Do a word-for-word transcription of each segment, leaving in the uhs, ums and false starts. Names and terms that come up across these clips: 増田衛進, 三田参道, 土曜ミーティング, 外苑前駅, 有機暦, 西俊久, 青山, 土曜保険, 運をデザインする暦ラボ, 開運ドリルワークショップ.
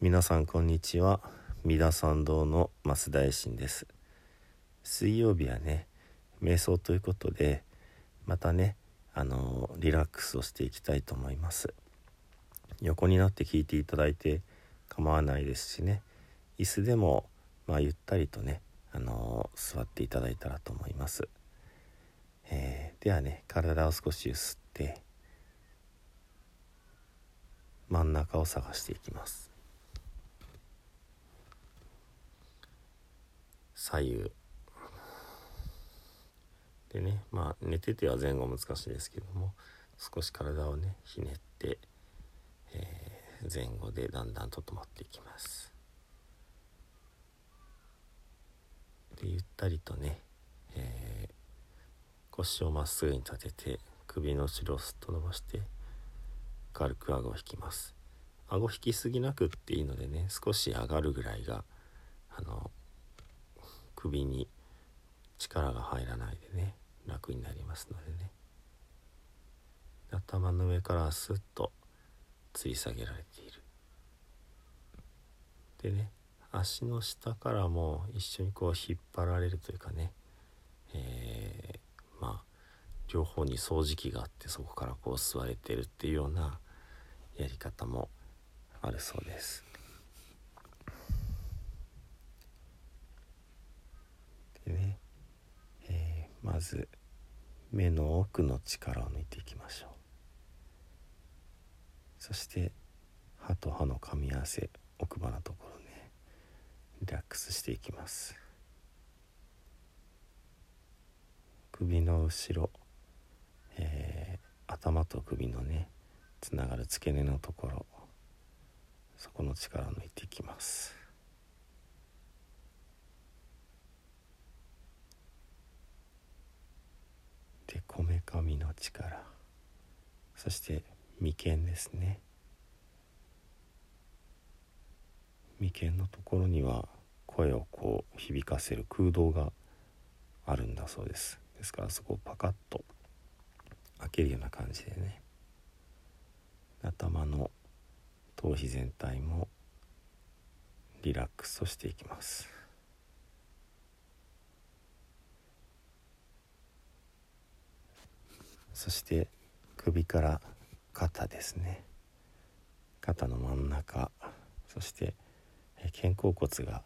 皆さんこんにちは。三田参道の増田衛進です。水曜日はね、瞑想ということで、またねあのリラックスをしていきたいと思います。横になって聞いていただいて構わないですしね、椅子でも、まあ、ゆったりとねあの座っていただいたらと思います。えー、ではね、体を少しゆすって真ん中を探していきます。左右でね、まあ寝てては前後難しいですけども、少し体をねひねって、えー、前後でだんだんと止まっていきます。でゆったりとね、えー、腰をまっすぐに立てて、首の後ろをすっと伸ばして軽く顎を引きます。顎引きすぎなくっていいのでね、少し上がるぐらいがあの首に力が入らないでね楽になりますのでね、頭の上からスッと吊り下げられている。でね、足の下からも一緒にこう引っ張られるというかね、えー、まあ両方に掃除機があって、そこからこう吸われてるっていうようなやり方もあるそうです。でね、えー、まず目の奥の力を抜いていきましょう。そして歯と歯の噛み合わせ、奥歯のところねリラックスしていきます。首の後ろ、えー、頭と首のねつながる付け根のところ、そこの力を抜いていきます。で、こめかみの力、そして眉間ですね。眉間のところには声をこう響かせる空洞があるんだそうです。ですからそこをパカッと開けるような感じでね、頭の頭皮全体もリラックスしていきます。そして首から肩ですね、肩の真ん中、そして肩甲骨が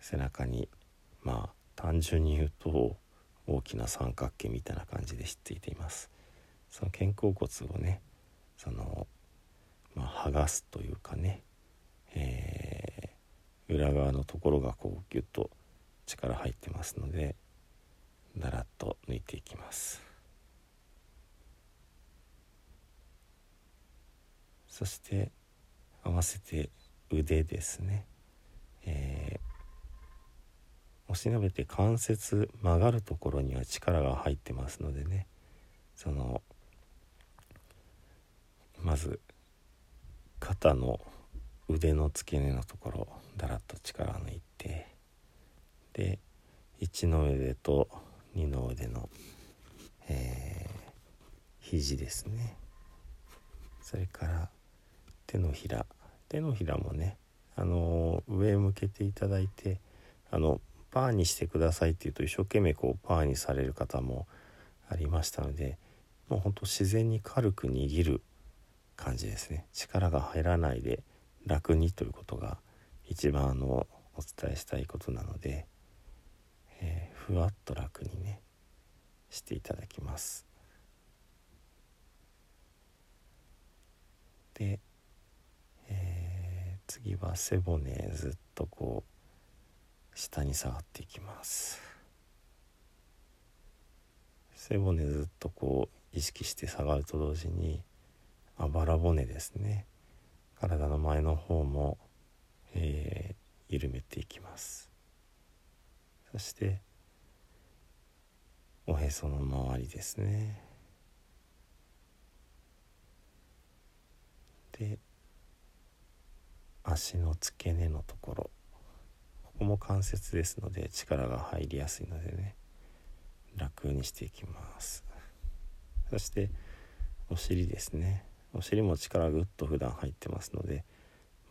背中に、まあ単純に言うと大きな三角形みたいな感じでひっついています。その肩甲骨をね、その、まあ、剥がすというかね、えー、裏側のところがこうギュッと力入ってますので、だらっと抜いていきます。そして合わせて腕ですね、えー、押しのべて関節、曲がるところには力が入ってますのでね、そのまず肩の腕の付け根のところだらっと力を抜いて、でいちの腕とにの腕の、えー、肘ですね。それから手のひら手のひらもね、あの上向けていただいて、あのパーにしてくださいっていうと一生懸命こうパーにされる方もありましたので、もうほんと自然に軽く握る感じですね。力が入らないで楽にということが一番あのお伝えしたいことなので、えー、ふわっと楽にねしていただきます。で、えー、次は背骨ずっとこう下に下がっていきます。背骨ずっとこう意識して下がると同時に、あばら骨ですね、体の前の方も、えー、緩めていきます。そしておへその周りですね。で、足の付け根のところ、ここも関節ですので力が入りやすいのでね、楽にしていきます。そしてお尻ですね。お尻も力がぐっと普段入ってますので、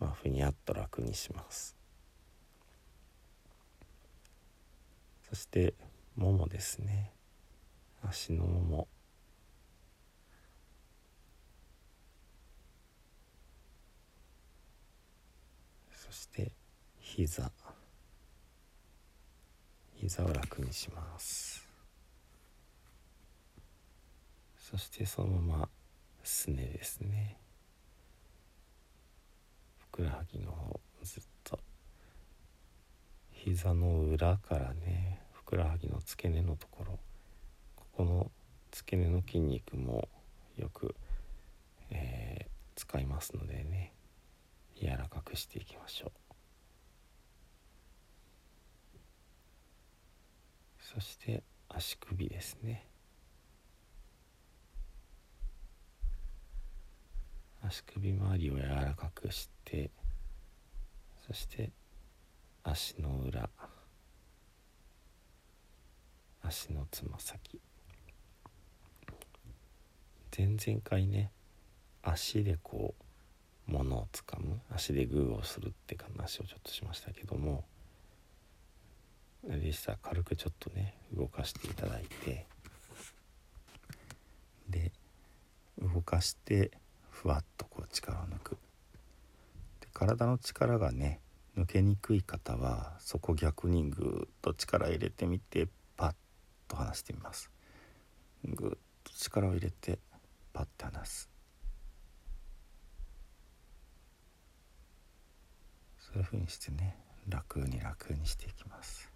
まあ、ふにゃっと楽にします。そしてももですね。足のもも、そして膝膝を楽にします。そしてそのまますねですね。ふくらはぎの方ずっと膝の裏からね、ふくらはぎの付け根のところ、ここの付け根の筋肉もよく、えー、使いますのでね、柔らかくしていきましょう。そして足首ですね。足首周りを柔らかくして、そして足の裏、足のつま先。前々回ね、足でこう物をつかむ、足でグーをするって話をちょっとしましたけども、あれでしたら軽くちょっとね動かしていただいて、で動かしてふわっとこう力を抜く。で、体の力がね抜けにくい方は、そこ逆にぐーっと力入れてみて、パッと離してみます。ぐーっと力を入れてパッと離す。そういう風にしてね、楽に楽にしていきます。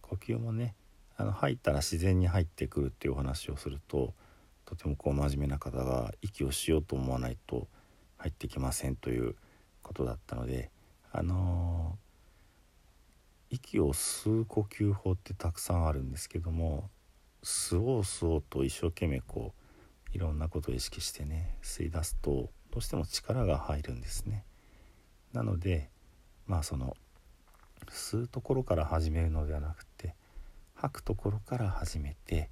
呼吸もね、あの入ったら自然に入ってくるっていうお話をすると、とてもこう真面目な方が息をしようと思わないと入ってきませんということだったので、あのー、息を吸う呼吸法ってたくさんあるんですけども、吸おう吸おうと一生懸命こういろんなことを意識してね吸い出すと、どうしても力が入るんですね。なので、まあその吸うところから始めるのではなくて、吐くところから始めて、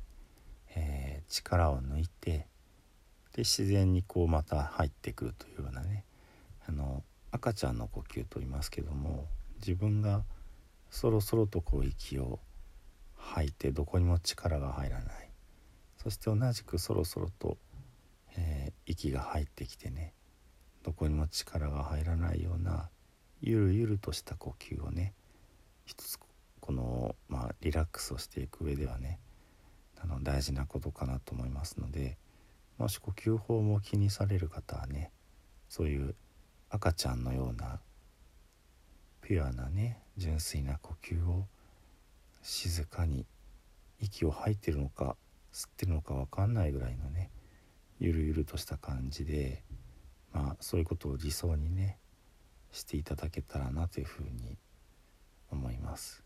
えー、力を抜いて、で自然にこうまた入ってくるというようなね、あの赤ちゃんの呼吸と言いますけども、自分がそろそろとこう息を吐いてどこにも力が入らない、そして同じくそろそろと、えー、息が入ってきてね、どこにも力が入らないようなゆるゆるとした呼吸をね、一つこの、まあ、リラックスをしていく上ではね、あの大事なことかなと思いますので、もし呼吸法も気にされる方はね、そういう赤ちゃんのようなピュアなね純粋な呼吸を、静かに息を吐いてるのか吸ってるのか分かんないぐらいのね、ゆるゆるとした感じで、まあ、そういうことを理想にねしていただけたらなというふうに思います。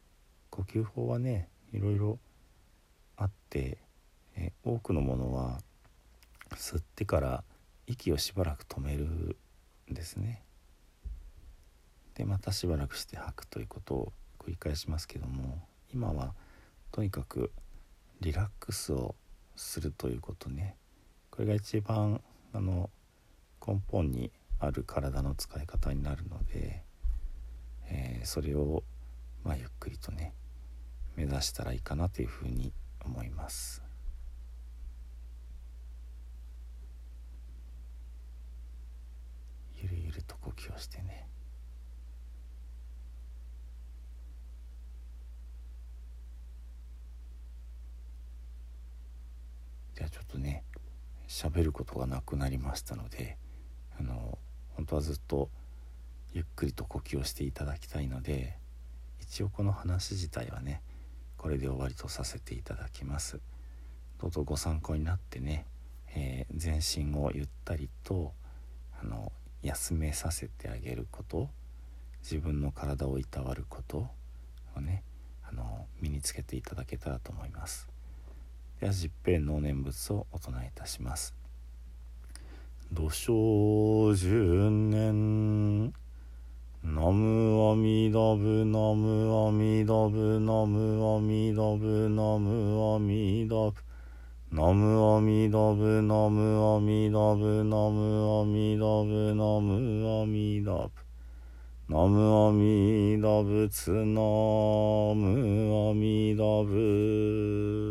呼吸法はねいろいろあって、え多くのものは吸ってから息をしばらく止めるんですね。でまたしばらくして吐くということを繰り返しますけども、今はとにかくリラックスをするということね、これが一番あの根本にある体の使い方になるので、えー、それを、まあ、ゆっくりとね目指したらいいかなというふうに思います。ゆるゆると呼吸をしてね、じゃあちょっとね喋ることがなくなりましたので、あの本当はずっとゆっくりと呼吸をしていただきたいので、一応この話自体はねこれで終わりとさせていただきます。どうぞご参考になってね、えー、全身をゆったりとあの休めさせてあげること、自分の体をいたわることをねあの身につけていただけたらと思います。では十遍の念仏をお唱えいたします。土生十年ナムアミダブナムアミダブナムアミダブナムアミダブナムアミダブナムアミダブナムアミダブナムアミダブナムアミダブツナムアミダブ